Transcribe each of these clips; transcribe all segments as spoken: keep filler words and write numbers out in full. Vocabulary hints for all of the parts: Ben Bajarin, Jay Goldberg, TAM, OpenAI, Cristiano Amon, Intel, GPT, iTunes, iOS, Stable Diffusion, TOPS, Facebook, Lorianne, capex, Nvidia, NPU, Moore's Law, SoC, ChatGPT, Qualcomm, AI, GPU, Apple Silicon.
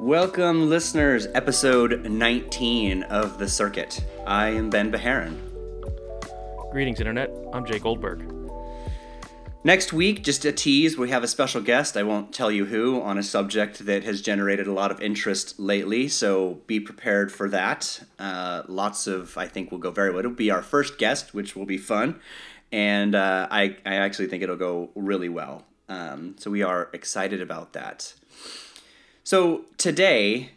Welcome, listeners, episode nineteen of The Circuit. I am Ben Bajarin. Greetings, Internet. I'm Jake Goldberg. Next week, just a tease, we have a special guest, I won't tell you who, on a subject that has generated a lot of interest lately, so be prepared for that. Uh, lots of, I think, will go very well. It'll be our first guest, which will be fun, and uh, I, I actually think it'll go really well. Um, so we are excited about that. So today,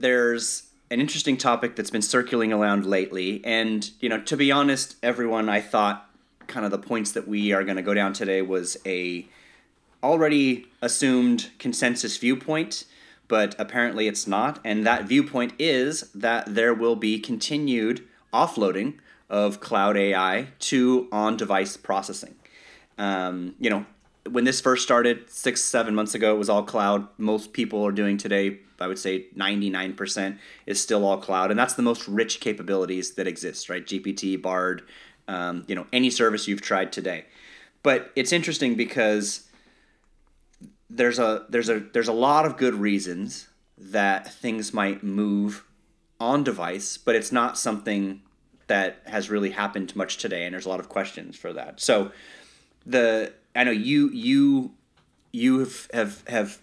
there's an interesting topic that's been circling around lately, and, you know, to be honest, everyone, I thought, kind of the points that we are going to go down today was a already assumed consensus viewpoint, but apparently it's not. And that viewpoint is that there will be continued offloading of cloud A I to on-device processing. Um, you know, when this first started six, seven months ago, it was all cloud. Most people are doing today, I would say ninety-nine percent is still all cloud. And that's the most rich capabilities that exist, right? G P T, BARD, Um, you know, any service you've tried today. But it's interesting because there's a there's a there's a lot of good reasons that things might move on device, but it's not something that has really happened much today, and there's a lot of questions for that. So the I know you you you have have, have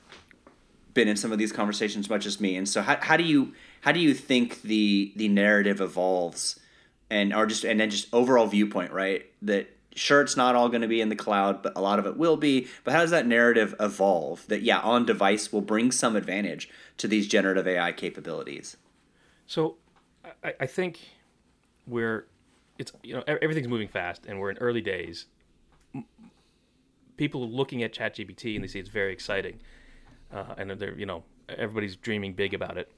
been in some of these conversations as much as me, and so how how do you how do you think the the narrative evolves? And or just and then just overall viewpoint, right? That sure, it's not all going to be in the cloud, but a lot of it will be. But how does that narrative evolve? That yeah, on device will bring some advantage to these generative A I capabilities. So, I, I think we're it's you know everything's moving fast, and we're in early days. People are looking at ChatGPT and they say it's very exciting, uh, and they're you know everybody's dreaming big about it.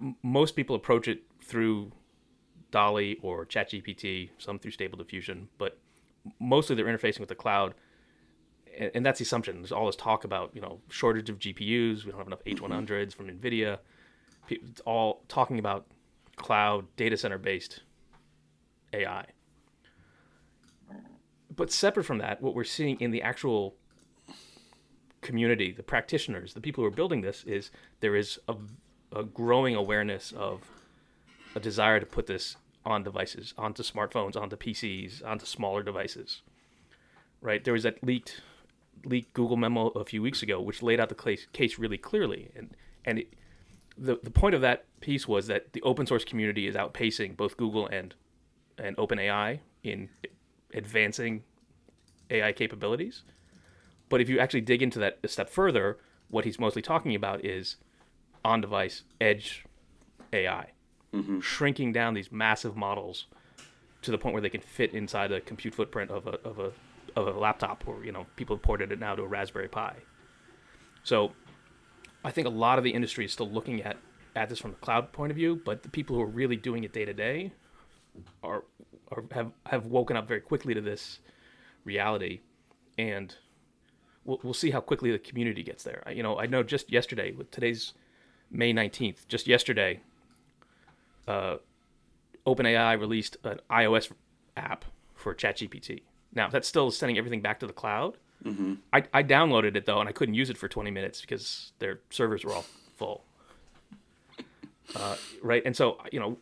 M- most people approach it through Dolly or ChatGPT, some through Stable Diffusion, but mostly they're interfacing with the cloud, and, and that's the assumption. There's all this talk about you know shortage of G P Us, we don't have enough H one hundreds from Nvidia. It's all talking about cloud data center based A I. But separate from that, what we're seeing in the actual community, the practitioners, the people who are building this, is there is a, a growing awareness of a desire to put this on devices, onto smartphones, onto P Cs, onto smaller devices, right? There was that leaked, leaked Google memo a few weeks ago, which laid out the case, case really clearly. And and it, the the point of that piece was that the open source community is outpacing both Google and and OpenAI in advancing A I capabilities. But if you actually dig into that a step further, what he's mostly talking about is on-device edge A I. Mm-hmm. Shrinking down these massive models to the point where they can fit inside the compute footprint of a of a of a laptop, or you know people have ported it now to a Raspberry Pi. So, I think a lot of the industry is still looking at at this from the cloud point of view, but the people who are really doing it day to day are are have have woken up very quickly to this reality, and we'll we'll see how quickly the community gets there. You know, I know just yesterday, with today's May nineteenth, just yesterday. Uh, OpenAI released an iOS app for ChatGPT. Now, that's still sending everything back to the cloud. Mm-hmm. I, I downloaded it, though, and I couldn't use it for twenty minutes because their servers were all full. Uh, right? And so, you know,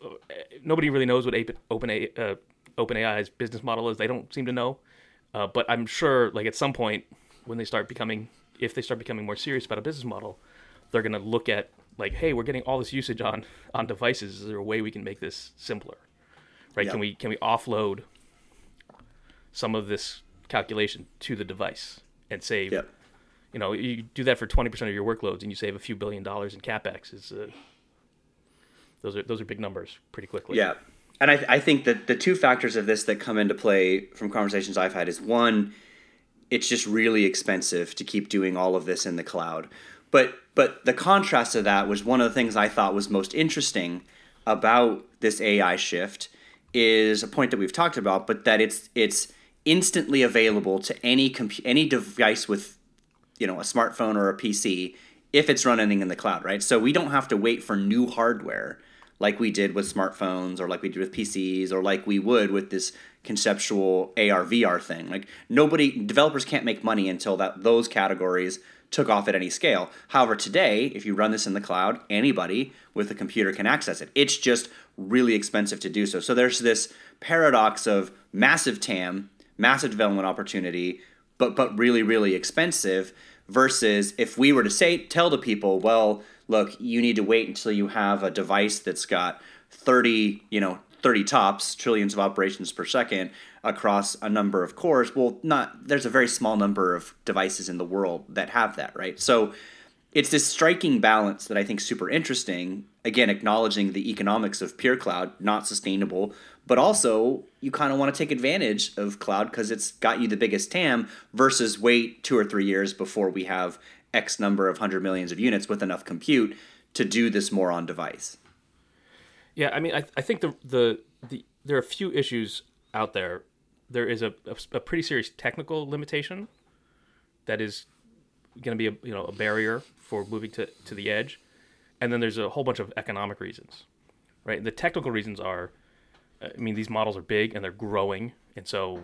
nobody really knows what OpenAI, uh, OpenAI's business model is. They don't seem to know. Uh, but I'm sure, like, at some point, when they start becoming, if they start becoming more serious about a business model, they're going to look at like, hey, we're getting all this usage on, on devices. Is there a way we can make this simpler, right? Yeah. Can we can we offload some of this calculation to the device and save? Yeah. You know, you do that for twenty percent of your workloads, and you save a few billion dollars in capex. Is uh, those are those are big numbers pretty quickly. Yeah, and I th- I think that the two factors of this that come into play from conversations I've had is one, it's just really expensive to keep doing all of this in the cloud. But but the contrast to that was one of the things I thought was most interesting about this A I shift is a point that we've talked about, but that it's it's instantly available to any comp- any device with you know a smartphone or a P C if it's running in the cloud, right? So we don't have to wait for new hardware like we did with smartphones or like we did with P Cs or like we would with this conceptual A R V R thing. Like nobody, developers can't make money until that those categories took off at any scale. However, today, if you run this in the cloud, anybody with a computer can access it. It's just really expensive to do so. So there's this paradox of massive T A M, massive development opportunity, but but really, really expensive versus if we were to say, tell the people, well, look, you need to wait until you have a device that's got thirty, you know, thirty tops, trillions of operations per second across a number of cores. Well, not there's a very small number of devices in the world that have that, right? So it's this striking balance that I think is super interesting. Again, acknowledging the economics of pure cloud, not sustainable, but also you kind of want to take advantage of cloud because it's got you the biggest T A M versus wait two or three years before we have X number of hundred millions of units with enough compute to do this more on device. Yeah, I mean, I I think the the, the there are a few issues out there. There is a, a, a pretty serious technical limitation that is going to be a you know a barrier for moving to, to the edge, and then there's a whole bunch of economic reasons, right? The technical reasons are, I mean, these models are big and they're growing, and so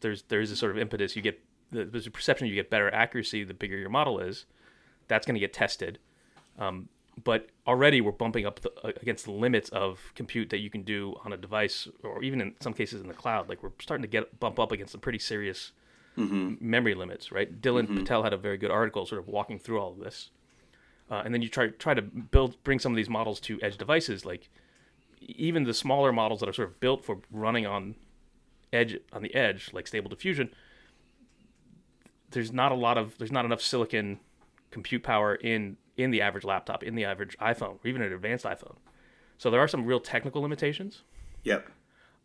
there's there is a sort of impetus. You get there's a perception you get better accuracy the bigger your model is. That's going to get tested. Um, But already we're bumping up the, against the limits of compute that you can do on a device, or even in some cases in the cloud. Like we're starting to get bump up against some pretty serious mm-hmm. memory limits, right? Dylan mm-hmm. Patel had a very good article sort of walking through all of this. Uh, and then you try try to build bring some of these models to edge devices, like even the smaller models that are sort of built for running on edge on the edge, like Stable Diffusion. There's not a lot of there's not enough silicon compute power in. in the average laptop, in the average iPhone, or even an advanced iPhone. So there are some real technical limitations. Yep.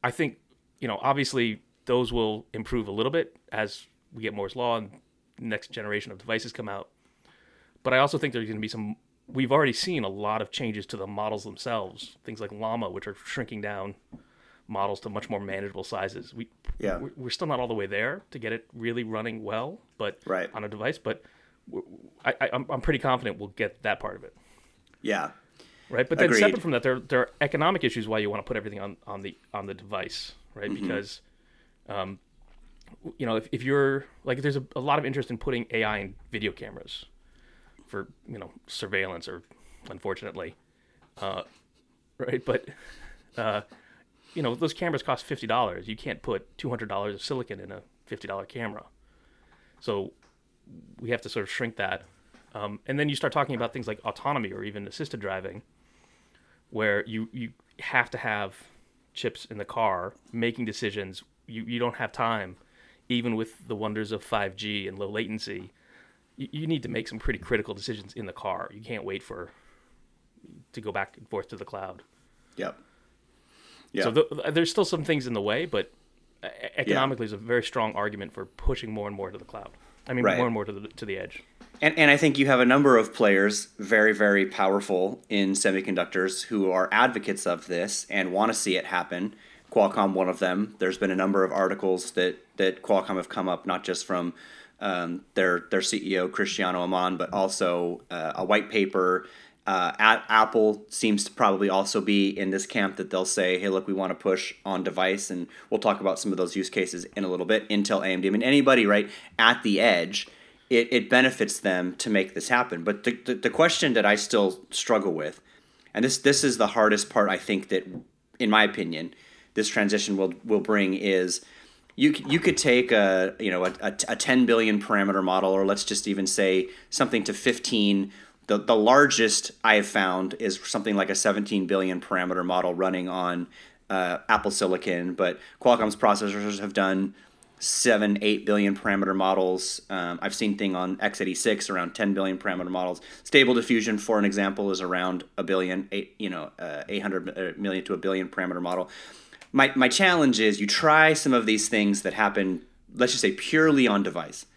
I think, you know, obviously those will improve a little bit as we get Moore's Law and next generation of devices come out. But I also think there's going to be some, we've already seen a lot of changes to the models themselves, things like Llama, which are shrinking down models to much more manageable sizes. We, yeah. We're still not all the way there to get it really running well, but right. on a device, but I, I, I'm pretty confident we'll get that part of it. Yeah. Right. But then Agreed. Separate from that, there there are economic issues why you want to put everything on, on the on the device, right? Mm-hmm. Because, um, you know, if, if you're like, there's a, a lot of interest in putting A I in video cameras for, you know, surveillance or unfortunately. Uh, right. But, uh, you know, those cameras cost fifty dollars. You can't put two hundred dollars of silicon in a fifty dollars camera. So we have to sort of shrink that. Um, and then you start talking about things like autonomy or even assisted driving, where you, you have to have chips in the car making decisions. You, you don't have time, even with the wonders of five G and low latency. You, you need to make some pretty critical decisions in the car. You can't wait for to go back and forth to the cloud. Yep. Yeah. So th- there's still some things in the way, but economically yeah. there's a very strong argument for pushing more and more to the cloud. I mean, right. more and more to the to the edge. And and I think you have a number of players, very, very powerful in semiconductors, who are advocates of this and want to see it happen. Qualcomm, one of them. There's been a number of articles that, that Qualcomm have come up, not just from um, their their C E O, Cristiano Amon, but also uh, a white paper. Uh, at Apple seems to probably also be in this camp that they'll say, hey, look, we want to push on device. And we'll talk about some of those use cases in a little bit. Intel, A M D, I mean, anybody, right, at the edge, it, it benefits them to make this happen. But the, the, the question that I still struggle with, and this this is the hardest part, I think, that, in my opinion, this transition will will bring is you you could take a, you know, a, a, a ten billion parameter model, or let's just even say something to fifteen. The the largest I have found is something like a seventeen billion parameter model running on uh, Apple Silicon, but Qualcomm's processors have done seven, eight billion parameter models. Um, I've seen thing on x eighty-six around ten billion parameter models. Stable Diffusion, for an example, is around a billion, eight, you know, uh, eight hundred million to a billion parameter model. My my challenge is you try some of these things that happen, let's just say purely on device.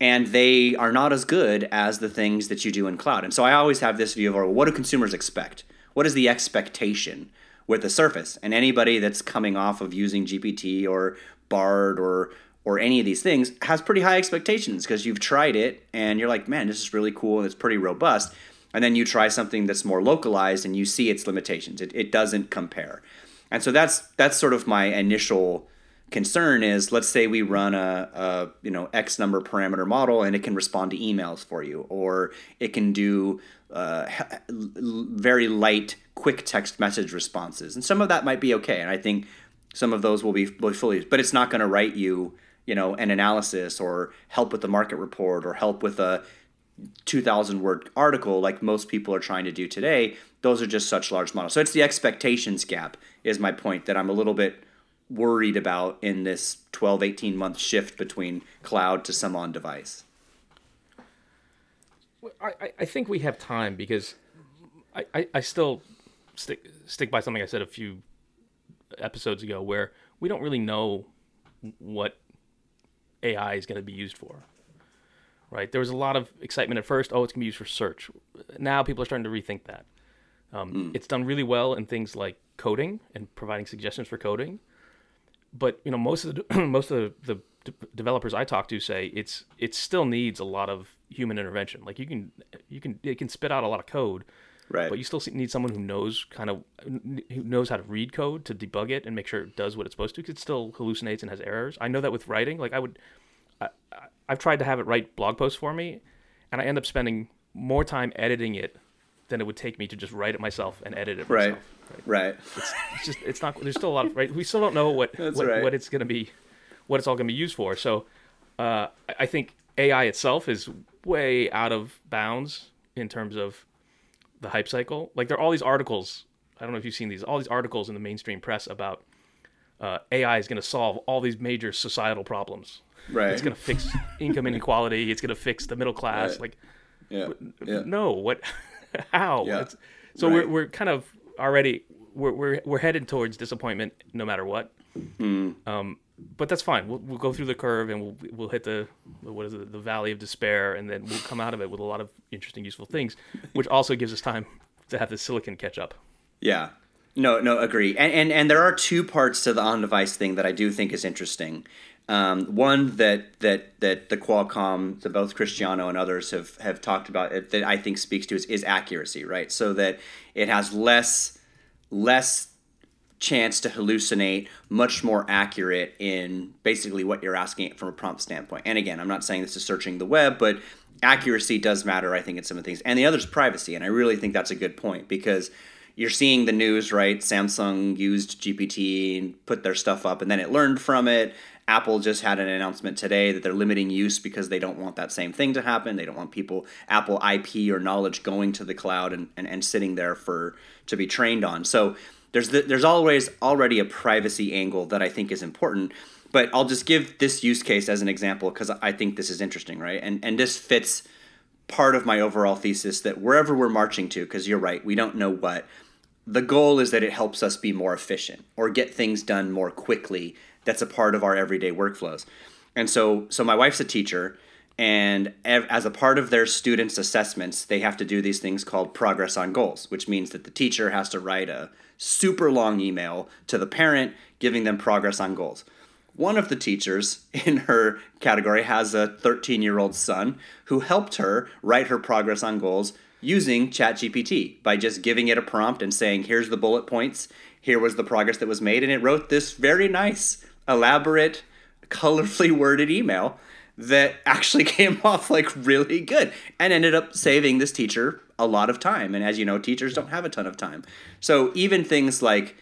And they are not as good as the things that you do in cloud. And so I always have this view of, well, what do consumers expect? What is the expectation with the Surface? And anybody that's coming off of using G P T or BARD or or any of these things has pretty high expectations because you've tried it and you're like, man, this is really cool and it's pretty robust. and then you try something that's more localized and you see its limitations. It it doesn't compare. And so that's that's sort of my initial concern is, let's say we run a, a you know X number parameter model and it can respond to emails for you, or it can do uh, very light quick text message responses. And some of that might be okay. And I think some of those will be fully used, but it's not going to write you, you know, an analysis or help with the market report or help with a two thousand word article like most people are trying to do today. Those are just such large models. So it's the expectations gap is my point that I'm a little bit worried about in this twelve, eighteen month shift between cloud to some on device. I, I think we have time because I, I, I still stick, stick by something I said a few episodes ago, where we don't really know what A I is going to be used for, right? There was a lot of excitement at first. Oh, it's going to be used for search. Now people are starting to rethink that. Um, mm. It's done really well in things like coding and providing suggestions for coding. But, you know, most of the most of the, the d- developers I talk to say it's it still needs a lot of human intervention. Like you can you can it can spit out a lot of code, right? But you still need someone who knows kind of who knows how to read code to debug it and make sure it does what it's supposed to. Because it still hallucinates and has errors. I know that with writing. Like I would, I, I've tried to have it write blog posts for me, and I end up spending more time editing it than it would take me to just write it myself and edit it myself. Right, right. right. It's, it's just, it's not, there's still a lot of, right? We still don't know what what, right. what it's going to be, what it's all going to be used for. So uh, I think A I itself is way out of bounds in terms of the hype cycle. Like there are all these articles, I don't know if you've seen these, all these articles in the mainstream press about uh, A I is going to solve all these major societal problems. Right. It's going to fix income inequality. It's going to fix the middle class. Right. Like, yeah. yeah. no, what... How? Yeah. So right. we're we're kind of already we're we're we're headed towards disappointment no matter what. Mm. Um, but that's fine. We'll we'll go through the curve and we'll we'll hit the what is it the valley of despair, and then we'll come out of it with a lot of interesting, useful things, which also gives us time to have the silicon catch up. Yeah. No. No. Agree. And and and there are two parts to the on-device thing that I do think is interesting. Um, one that that that the Qualcomm, the both Cristiano and others have, have talked about that I think speaks to is, is accuracy, right? So that it has less less chance to hallucinate, much more accurate in basically what you're asking it from a prompt standpoint. And again, I'm not saying this is searching the web, but accuracy does matter, I think, in some of the things. And the other is privacy, and I really think that's a good point because you're seeing the news, right? Samsung used G P T and put their stuff up, and then it learned from it. Apple just had an announcement today that they're limiting use because they don't want that same thing to happen. They don't want people, Apple I P or knowledge going to the cloud and, and, and sitting there for to be trained on. So there's the, there's always already a privacy angle that I think is important. But I'll just give this use case as an example because I think this is interesting, right? And and this fits part of my overall thesis that wherever we're marching to, because you're right, we don't know what, the goal is that it helps us be more efficient or get things done more quickly. That's a part of our everyday workflows. And so so my wife's a teacher, and ev- as a part of their students' assessments, they have to do these things called progress on goals, which means that the teacher has to write a super long email to the parent giving them progress on goals. One of the teachers in her category has a thirteen-year-old son who helped her write her progress on goals using ChatGPT by just giving it a prompt and saying, here's the bullet points, here was the progress that was made, and it wrote this very nice, elaborate, colorfully worded email that actually came off like really good and ended up saving this teacher a lot of time. And as you know, teachers don't have a ton of time. So even things like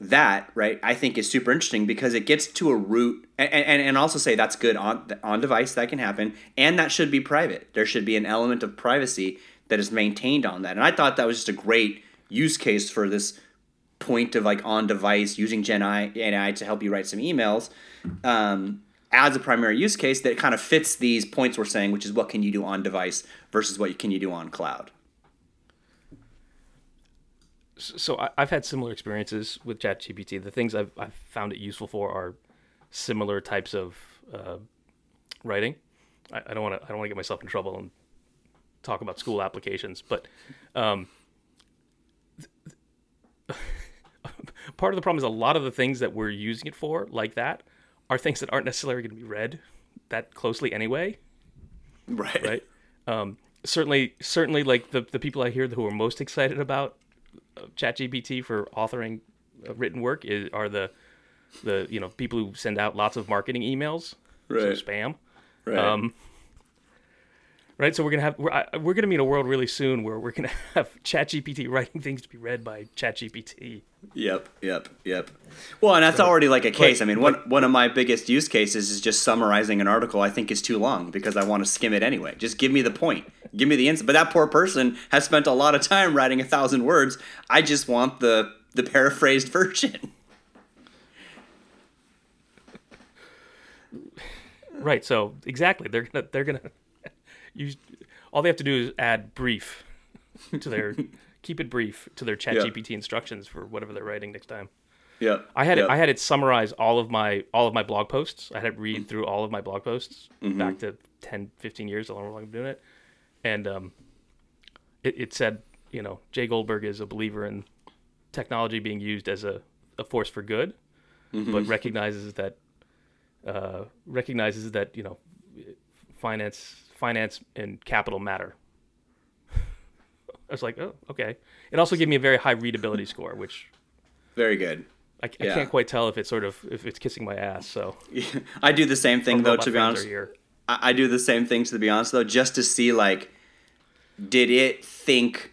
that, right, I think is super interesting because it gets to a root and, and, and also say that's good on, on device, that can happen, and that should be private. There should be an element of privacy that is maintained on that. And I thought that was just a great use case for this point of like on device using Gen A I to help you write some emails um, as a primary use case that kind of fits these points we're saying, which is what can you do on device versus what can you do on cloud. So I've had similar experiences with ChatGPT. The things I've, I've found it useful for are similar types of uh, writing. I don't want to. I don't want to get myself in trouble and talk about school applications, but um, th- part of the problem is a lot of the things that we're using it for, like that, are things that aren't necessarily going to be read that closely anyway. Right. Right. Um, certainly, certainly, like the, the people I hear who are most excited about ChatGPT for authoring written work is, are the the you know people who send out lots of marketing emails, right? So spam, right? Um, right. So we're gonna have we're, we're gonna be in a world really soon where we're gonna have ChatGPT writing things to be read by ChatGPT. Yep, yep, yep. Well, and that's so, already like a case. But, I mean, one but, one of my biggest use cases is just summarizing an article I think is too long because I want to skim it anyway. Just give me the point, give me the insight. But that poor person has spent a lot of time writing a thousand words. I just want the the paraphrased version. Right. So exactly, they're gonna they're gonna. You, all they have to do is add brief to their, keep it brief to their ChatGPT yeah. instructions for whatever they're writing next time. Yeah, I had yeah. it, I had it summarize all of my all of my blog posts. I had it read through all of my blog posts mm-hmm. back to ten, fifteen years, however long I've been doing it. And um, it, it said, you know, Jay Goldberg is a believer in technology being used as a, a force for good, mm-hmm. but recognizes that uh, recognizes that you know finance. Finance and capital matter. I was like, oh, okay. It also gave me a very high readability score, which very good. I, yeah. I can't quite tell if it's sort of if it's kissing my ass. So I do the same thing though. To be honest, I, I do the same thing. To be honest though, just to see like, did it think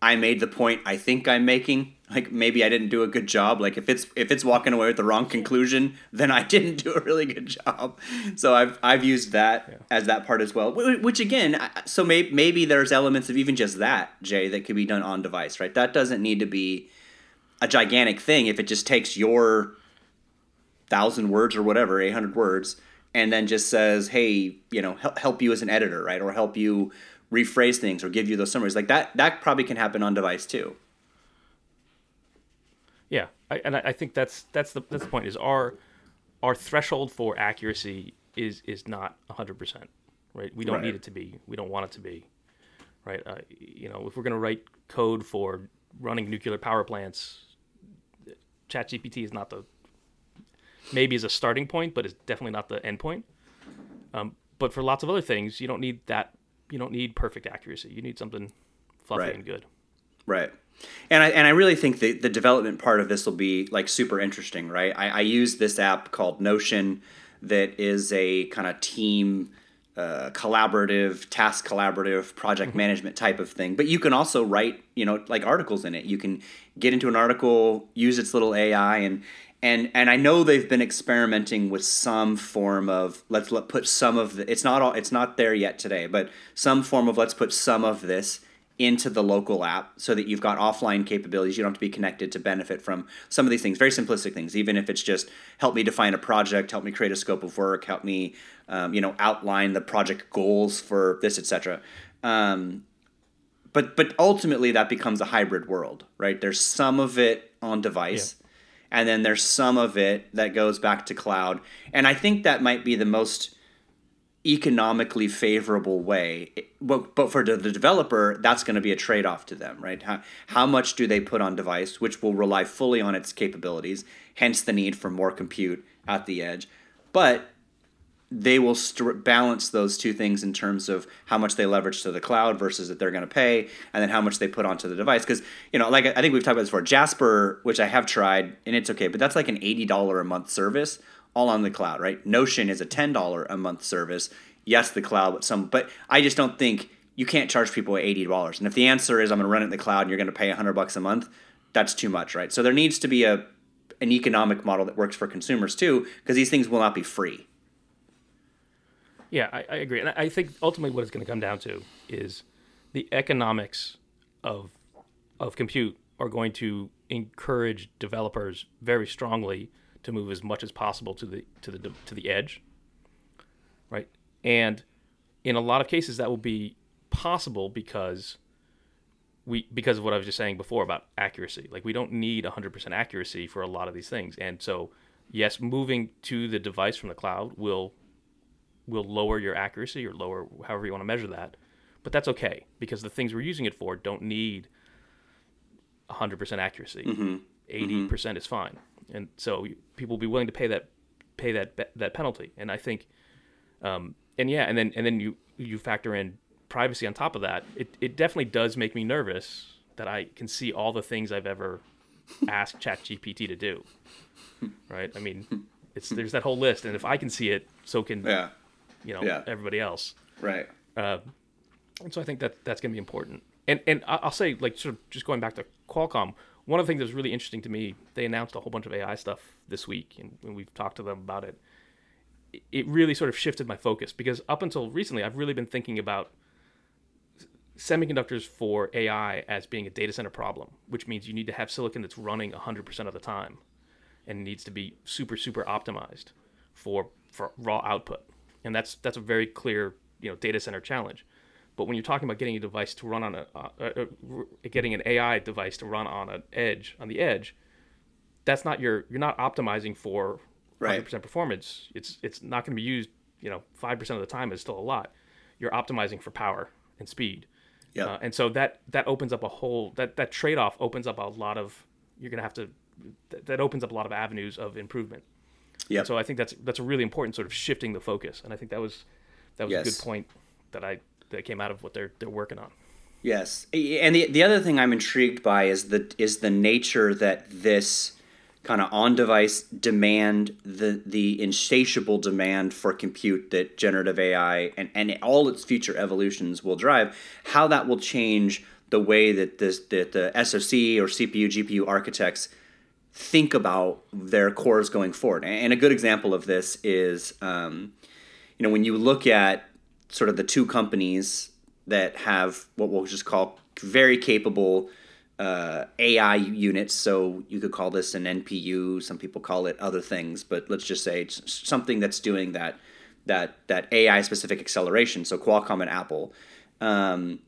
I made the point I think I'm making? Like maybe I didn't do a good job. Like if it's if it's walking away with the wrong conclusion, then I didn't do a really good job. So I've I've used that yeah. as that part as well. Which again, so maybe maybe there's elements of even just that, Jay, that could be done on device, right? That doesn't need to be a gigantic thing if it just takes your thousand words or whatever, eight hundred words, and then just says, hey, you know, help help you as an editor, right? Or help you rephrase things or give you those summaries. Like that that probably can happen on device too. Yeah, I, and I think that's that's the that's the point is our our threshold for accuracy is is not one hundred percent, right? We don't right. need it to be. We don't want it to be, right? Uh, you know, if we're going to write code for running nuclear power plants, ChatGPT is not the maybe is a starting point, but it's definitely not the end point. Um, but for lots of other things, you don't need that. You don't need perfect accuracy. You need something fluffy right. and good. Right. And I and I really think the, the development part of this will be like super interesting, right? I, I use this app called Notion that is a kind of team uh, collaborative, task collaborative, project mm-hmm. management type of thing. But you can also write, you know, like articles in it. You can get into an article, use its little A I, and and and I know they've been experimenting with some form of let's let put some of the, it's not all it's not there yet today, but some form of let's put some of this into the local app so that you've got offline capabilities. You don't have to be connected to benefit from some of these things, very simplistic things, even if it's just help me define a project, help me create a scope of work, help me, um, you know, outline the project goals for this, et cetera. Um, but, but ultimately that becomes a hybrid world, right? There's some of it on device yeah. and then there's some of it that goes back to cloud. And I think that might be the most economically favorable way, but, but for the developer, that's going to be a trade-off to them, right? How, how much do they put on device, which will rely fully on its capabilities, hence the need for more compute at the edge. But they will st- balance those two things in terms of how much they leverage to the cloud versus that they're going to pay, and then how much they put onto the device. Because, you know, like I think we've talked about this before, Jasper, which I have tried, and it's okay, but that's like an eighty dollars a month service, all on the cloud, right? Notion is a ten dollars a month service. Yes, the cloud, but some, but I just don't think you can't charge people eighty dollars. And if the answer is I'm going to run it in the cloud and you're going to pay one hundred bucks a month, that's too much, right? So there needs to be a an economic model that works for consumers too, because these things will not be free. Yeah, I, I agree. And I think ultimately what it's going to come down to is the economics of of compute are going to encourage developers very strongly to move as much as possible to the to the to the edge, right? And in a lot of cases, that will be possible because we because of what I was just saying before about accuracy. Like we don't need one hundred percent accuracy for a lot of these things. And so, yes, moving to the device from the cloud will will lower your accuracy or lower however you want to measure that, but that's okay because the things we're using it for don't need one hundred percent accuracy. Mm-hmm. eighty percent mm-hmm. is fine. And so people will be willing to pay that pay that that penalty. And I think, um, and yeah, and then and then you, you factor in privacy on top of that, it, it definitely does make me nervous that I can see all the things I've ever asked ChatGPT to do. Right? I mean, it's there's that whole list, and if I can see it, so can yeah. you know yeah. everybody else. Right. Uh, and so I think that that's going to be important. And and I'll say, like, sort of just going back to Qualcomm, one of the things that's really interesting to me, they announced a whole bunch of A I stuff this week, and when we've talked to them about it, it really sort of shifted my focus, because up until recently, I've really been thinking about semiconductors for A I as being a data center problem, which means you need to have silicon that's running one hundred percent of the time and needs to be super, super optimized for, for raw output. And that's that's a very clear, you know, data center challenge. But when you're talking about getting a device to run on a, uh, uh, getting an A I device to run on an edge, on the edge, that's not your, you're not optimizing for one hundred percent right. performance. It's, it's not going to be used, you know, five percent of the time is still a lot. You're optimizing for power and speed. Yeah. Uh, and so that, that opens up a whole, that, that trade-off opens up a lot of, you're going to have to, that, that opens up a lot of avenues of improvement. Yeah. So I think that's, that's a really important sort of shifting the focus. And I think that was, that was yes. a good point that I, that came out of what they're they're working on. Yes. And the the other thing I'm intrigued by is the is the nature that this kind of on-device demand, the the insatiable demand for compute that generative A I and, and all its future evolutions will drive, how that will change the way that this that the S O C or C P U, G P U architects think about their cores going forward. And a good example of this is um, you know, when you look at sort of the two companies that have what we'll just call very capable uh, A I units. So you could call this an N P U. Some people call it other things, but let's just say it's something that's doing that that that A I specific acceleration. So Qualcomm and Apple, um,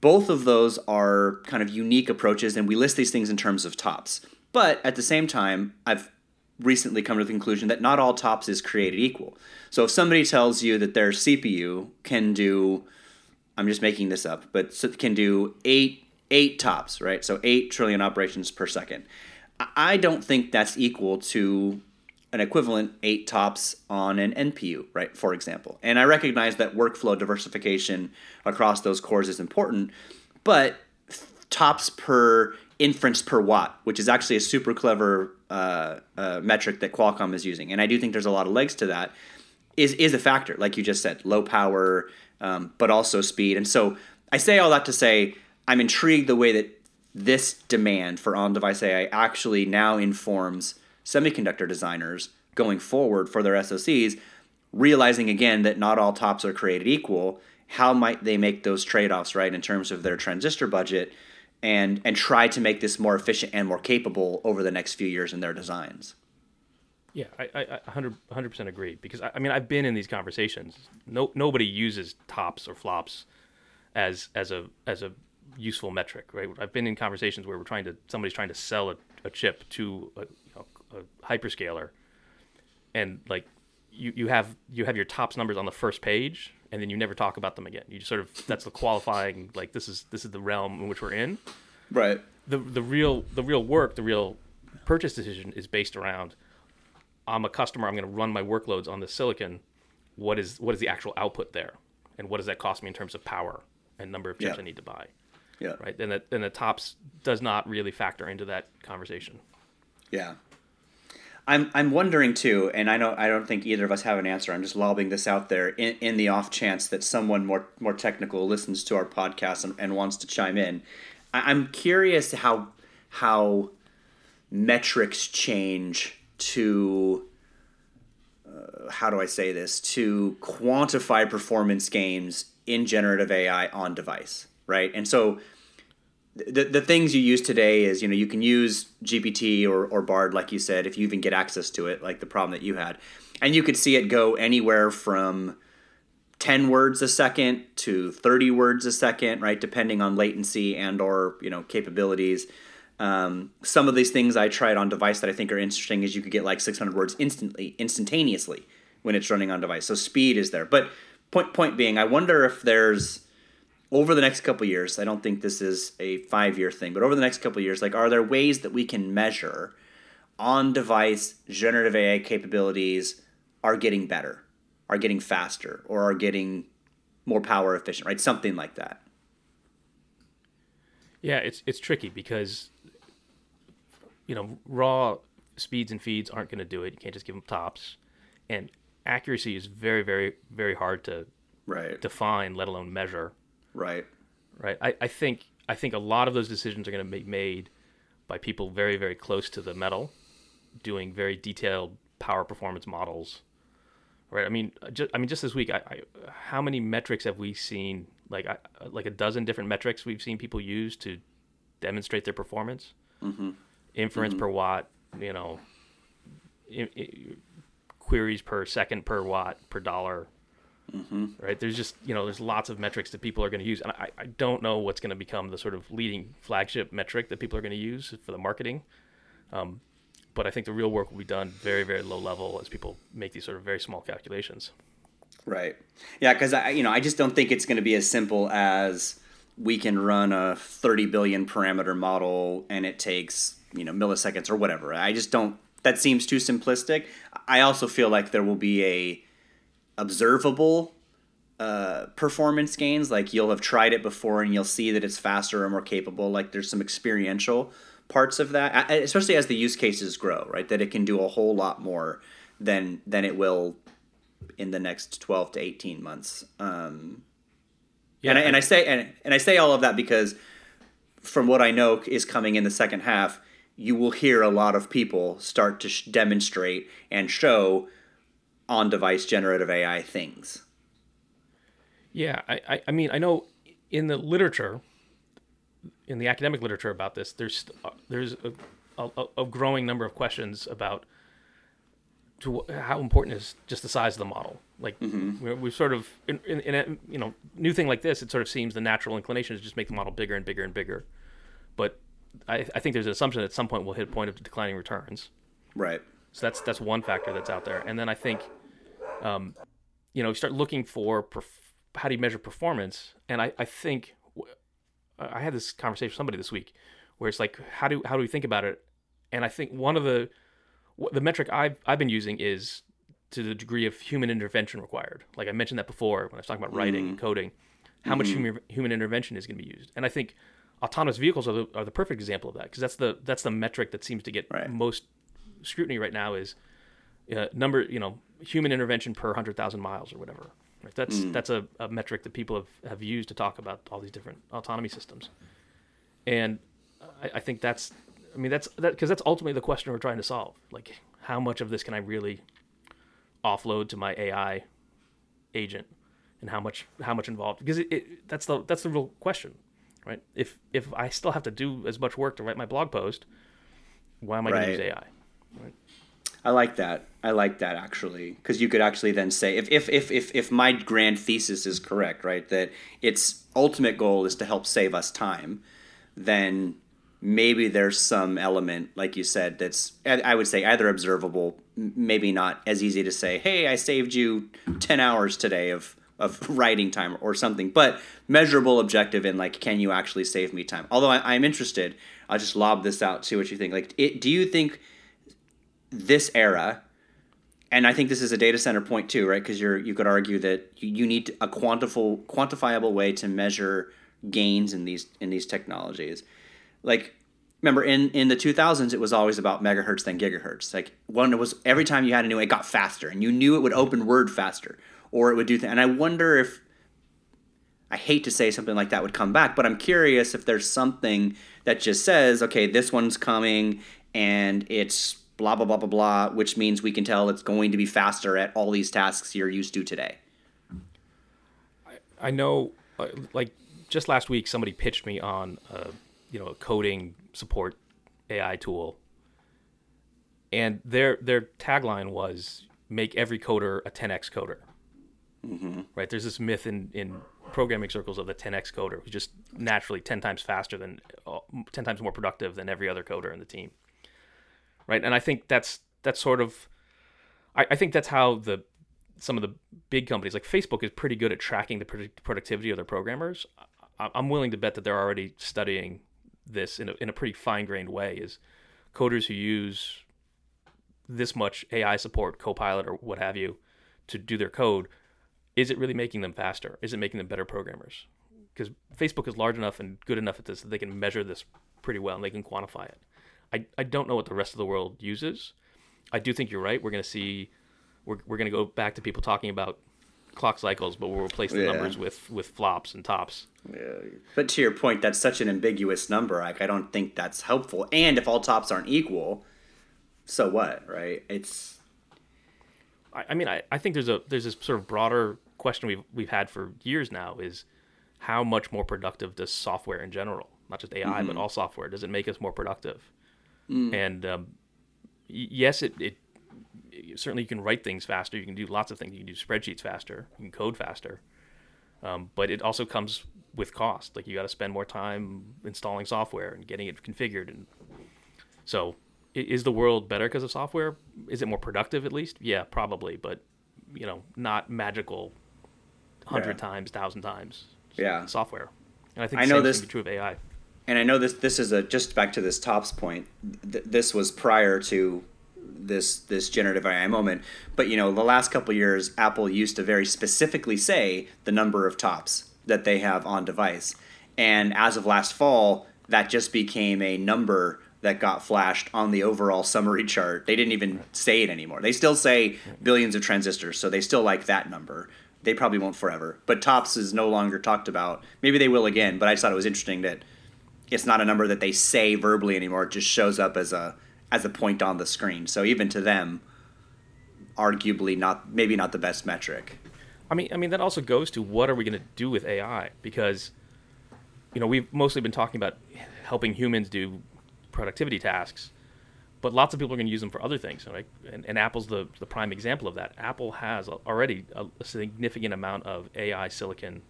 both of those are kind of unique approaches, and we list these things in terms of TOPS. But at the same time, I've recently come to the conclusion that not all TOPS is created equal. So if somebody tells you that their C P U can do, I'm just making this up, but can do eight eight TOPS, right? So eight trillion operations per second. I don't think that's equal to an equivalent eight TOPS on an N P U, right? For example. And I recognize that workflow diversification across those cores is important, but TOPS per inference per watt, which is actually a super clever uh, uh, metric that Qualcomm is using, and I do think there's a lot of legs to that, is is a factor, like you just said, low power, um, but also speed. And so I say all that to say I'm intrigued the way that this demand for on-device A I actually now informs semiconductor designers going forward for their S O Cs, realizing again that not all TOPS are created equal. How might they make those trade-offs, right, in terms of their transistor budget, and and try to make this more efficient and more capable over the next few years in their designs. Yeah, I, I one hundred percent agree, because I, I mean, I've been in these conversations. No, nobody uses TOPS or flops as as a as a useful metric, right? I've been in conversations where we're trying to somebody's trying to sell a, a chip to a, you know, a hyperscaler, and like you, you have you have your TOPS numbers on the first page, and then you never talk about them again. You just sort of, that's the qualifying, like this is this is the realm in which we're in. Right. The the real the real work, the real purchase decision is based around, I'm a customer, I'm going to run my workloads on the silicon. What is what is the actual output there? And what does that cost me in terms of power and number of chips yeah. I need to buy? Yeah. Right? And that and the TOPS does not really factor into that conversation. Yeah. I'm I'm wondering too, and I know I don't think either of us have an answer. I'm just lobbing this out there in, in the off chance that someone more more technical listens to our podcast and, and wants to chime in. I, I'm curious how how metrics change to uh, how do I say this to quantify performance gains in generative A I on device, right? And so The the things you use today is, you know, you can use G P T or, or BARD, like you said, if you even get access to it, like the problem that you had. And you could see it go anywhere from ten words a second to thirty words a second, right, depending on latency and or, you know, capabilities. Um, some of these things I tried on device that I think are interesting is you could get like six hundred words instantly, instantaneously when it's running on device. So speed is there. But point point being, I wonder if there's, over the next couple of years, I don't think this is a five-year thing, but over the next couple of years, like, are there ways that we can measure on-device generative A I capabilities are getting better, are getting faster, or are getting more power efficient, right? Something like that. Yeah, it's it's tricky because, you know, raw speeds and feeds aren't going to do it. You can't just give them tops. And accuracy is very, very, very hard to right. define, let alone measure. Right. Right. I, I think I think a lot of those decisions are going to be made by people very, very close to the metal, doing very detailed power performance models. Right. I mean, just, I mean, just this week, I, I, how many metrics have we seen? Like, I, like a dozen different metrics we've seen people use to demonstrate their performance, mm-hmm. inference mm-hmm. per watt, you know, I, I, queries per second per watt per dollar. Mm-hmm. Right. There's just, you know, there's lots of metrics that people are going to use. And I, I don't know what's going to become the sort of leading flagship metric that people are going to use for the marketing. Um, but I think the real work will be done very, very low level as people make these sort of very small calculations. Right. Yeah. Cause I, you know, I just don't think it's going to be as simple as we can run a thirty billion parameter model and it takes, you know, milliseconds or whatever. I just don't, that seems too simplistic. I also feel like there will be a observable uh, performance gains. Like you'll have tried it before and you'll see that it's faster or more capable. Like there's some experiential parts of that, especially as the use cases grow, right? That it can do a whole lot more than than it will in the next twelve to eighteen months. Um, yeah, and I, and I say and, and I say all of that because from what I know is coming in the second half, you will hear a lot of people start to sh- demonstrate and show on-device generative A I things. Yeah, I, I, I mean, I know in the literature, in the academic literature about this, there's there's a, a, a growing number of questions about to how important is just the size of the model. Like mm-hmm. we sort of, in, in, in a, you know, new thing like this, it sort of seems the natural inclination is just make the model bigger and bigger and bigger. But I, I think there's an assumption that at some point we'll hit a point of declining returns. Right. So that's that's one factor that's out there. And then I think, um, you know, you start looking for perf- how do you measure performance? And I, I think I had this conversation with somebody this week where it's like, how do how do we think about it? And I think one of the the metric I've, I've been using is to the degree of human intervention required. Like I mentioned that before when I was talking about mm-hmm. writing and coding, how mm-hmm. much human, human intervention is going to be used. And I think autonomous vehicles are the, are the perfect example of that because that's the that's the metric that seems to get right. most scrutiny right now is uh, number, you know, human intervention per one hundred thousand miles or whatever. Right? That's mm. that's a, a metric that people have, have used to talk about all these different autonomy systems. And I, I think that's, I mean, that's that because that's ultimately the question we're trying to solve. Like, how much of this can I really offload to my A I agent, and how much how much involved? Because it, it, that's the that's the real question, right? If if I still have to do as much work to write my blog post, why am I right. going to use A I? Right. I like that. I like that actually, because you could actually then say, if, if if if if my grand thesis is correct, right, that its ultimate goal is to help save us time, then maybe there's some element, like you said, that's I would say either observable, maybe not as easy to say, hey, I saved you ten hours today of of writing time or something, but measurable, objective, and like, can you actually save me time? Although I, I'm interested, I'll just lob this out, see what you think. Like, it, do you think this era, and I think this is a data center point too, right? Because you're you could argue that you need a quantifiable quantifiable way to measure gains in these in these technologies. Like, remember in in the two thousands, it was always about megahertz then gigahertz. Like one was every time you had a new, it got faster, and you knew it would open Word faster, or it would do things. And I wonder if I hate to say something like that would come back, but I'm curious if there's something that just says, okay, this one's coming, and it's blah, blah, blah, blah, blah, which means we can tell it's going to be faster at all these tasks you're used to today. I, I know, uh, like, just last week, somebody pitched me on, a, you know, a coding support A I tool. And their their tagline was, make every coder a ten X coder. Mm-hmm. Right? There's this myth in, in programming circles of the ten X coder, who's just naturally ten times faster than, ten times more productive than every other coder in the team. Right, and I think that's that's sort of, I, I think that's how the some of the big companies like Facebook is pretty good at tracking the product, productivity of their programmers. I, I'm willing to bet that they're already studying this in a, in a pretty fine-grained way. Is coders who use this much A I support, Copilot or what have you, to do their code is it really making them faster? Is it making them better programmers? Because Facebook is large enough and good enough at this that they can measure this pretty well and they can quantify it. I, I don't know what the rest of the world uses. I do think you're right. We're going to see, we're we're going to go back to people talking about clock cycles, but we'll replace the yeah. numbers with, with flops and tops. Yeah. But to your point, that's such an ambiguous number. Like, I don't think that's helpful. And if all tops aren't equal, so what, right? It's. I, I mean, I, I think there's a there's this sort of broader question we've we've had for years now is how much more productive does software in general, not just A I, mm-hmm. but all software, does it make us more productive? Mm. And um, yes, it, it certainly you can write things faster. You can do lots of things. You can do spreadsheets faster. You can code faster. Um, but it also comes with cost. Like you got to spend more time installing software and getting it configured. And so, is the world better because of software? Is it more productive at least? Yeah, probably. But you know, not magical, hundred yeah. times, thousand times. Yeah, software. And I think I know this can be true of A I. And I know this. This is a just back to this tops point. Th- this was prior to this this generative A I moment. But you know, the last couple of years, Apple used to very specifically say the number of tops that they have on device. And as of last fall, that just became a number that got flashed on the overall summary chart. They didn't even say it anymore. They still say billions of transistors, so they still like that number. They probably won't forever. But tops is no longer talked about. Maybe they will again, but I just thought it was interesting that it's not a number that they say verbally anymore. It just shows up as a as a point on the screen. So even to them, arguably not maybe not the best metric. I mean, I mean that also goes to what are we going to do with A I? Because you know we've mostly been talking about helping humans do productivity tasks, but lots of people are going to use them for other things. Right? And, and Apple's the, the prime example of that. Apple has already a significant amount of A I silicon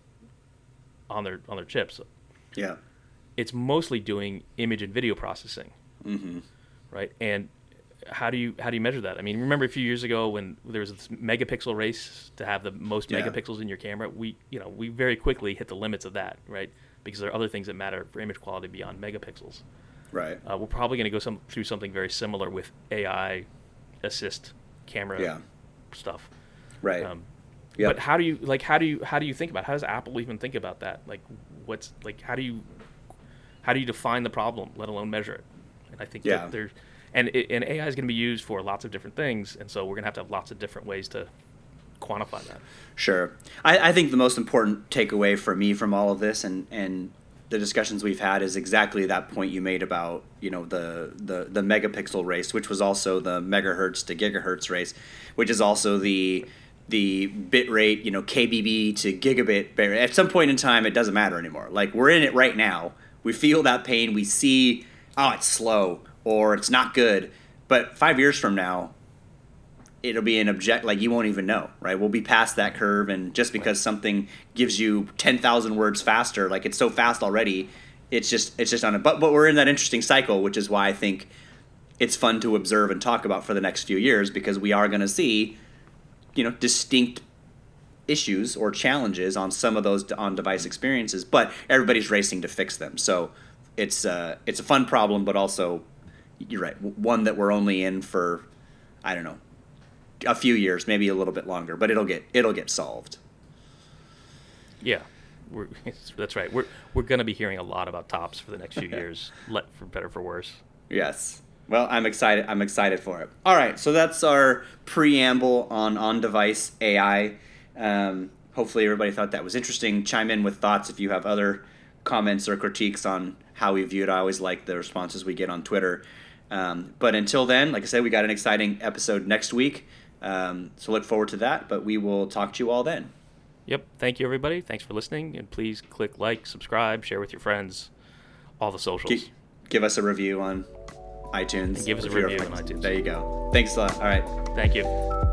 on their on their chips. Yeah. It's mostly doing image and video processing, mm-hmm. right? And how do you how do you measure that? I mean, remember a few years ago when there was this megapixel race to have the most yeah. megapixels in your camera? We you know we very quickly hit the limits of that, right? Because there are other things that matter for image quality beyond megapixels. Right. Uh, we're probably going to go some, through something very similar with A I assist camera yeah. stuff. Right. Um, yep. But how do you like how do you how do you think about it? How does Apple even think about that? Like what's like how do you How do you define the problem, let alone measure it? And I think yeah. that there's, and it, and A I is going to be used for lots of different things, and so we're going to have to have lots of different ways to quantify that. Sure. I, I think the most important takeaway for me from all of this and, and the discussions we've had is exactly that point you made about, you know, the, the, the megapixel race, which was also the megahertz to gigahertz race, which is also the the bit rate, you know, K B B to gigabit. At some point in time, it doesn't matter anymore. Like, we're in it right now. We feel that pain. We see, oh, it's slow or it's not good. But five years from now, it'll be an object, like you won't even know, right? We'll be past that curve. And just because something gives you ten thousand words faster, like it's so fast already, it's just, it's just on a, but, but we're in that interesting cycle, which is why I think it's fun to observe and talk about for the next few years, because we are going to see, you know, distinct issues or challenges on some of those on-device experiences, but everybody's racing to fix them. So it's uh, it's a fun problem, but also, you're right, one that we're only in for, I don't know, a few years, maybe a little bit longer, but it'll get it'll get solved. Yeah, we're, that's right. We're we're going to be hearing a lot about tops for the next few years, let for better for worse. Yes. Well, I'm excited. I'm excited for it. All right, so that's our preamble on on-device A I. Um, hopefully everybody thought that was interesting. Chime in with thoughts if you have other comments or critiques on how we view it. I always like the responses we get on Twitter. Um, but until then, like I said, we got an exciting episode next week. Um, so look forward to that, but we will talk to you all then. Yep. Thank you, everybody. Thanks for listening. And please click like, subscribe, share with your friends, all the socials. G- give us a review on iTunes. And give us a review on iTunes. There you go. Thanks a lot. All right. Thank you.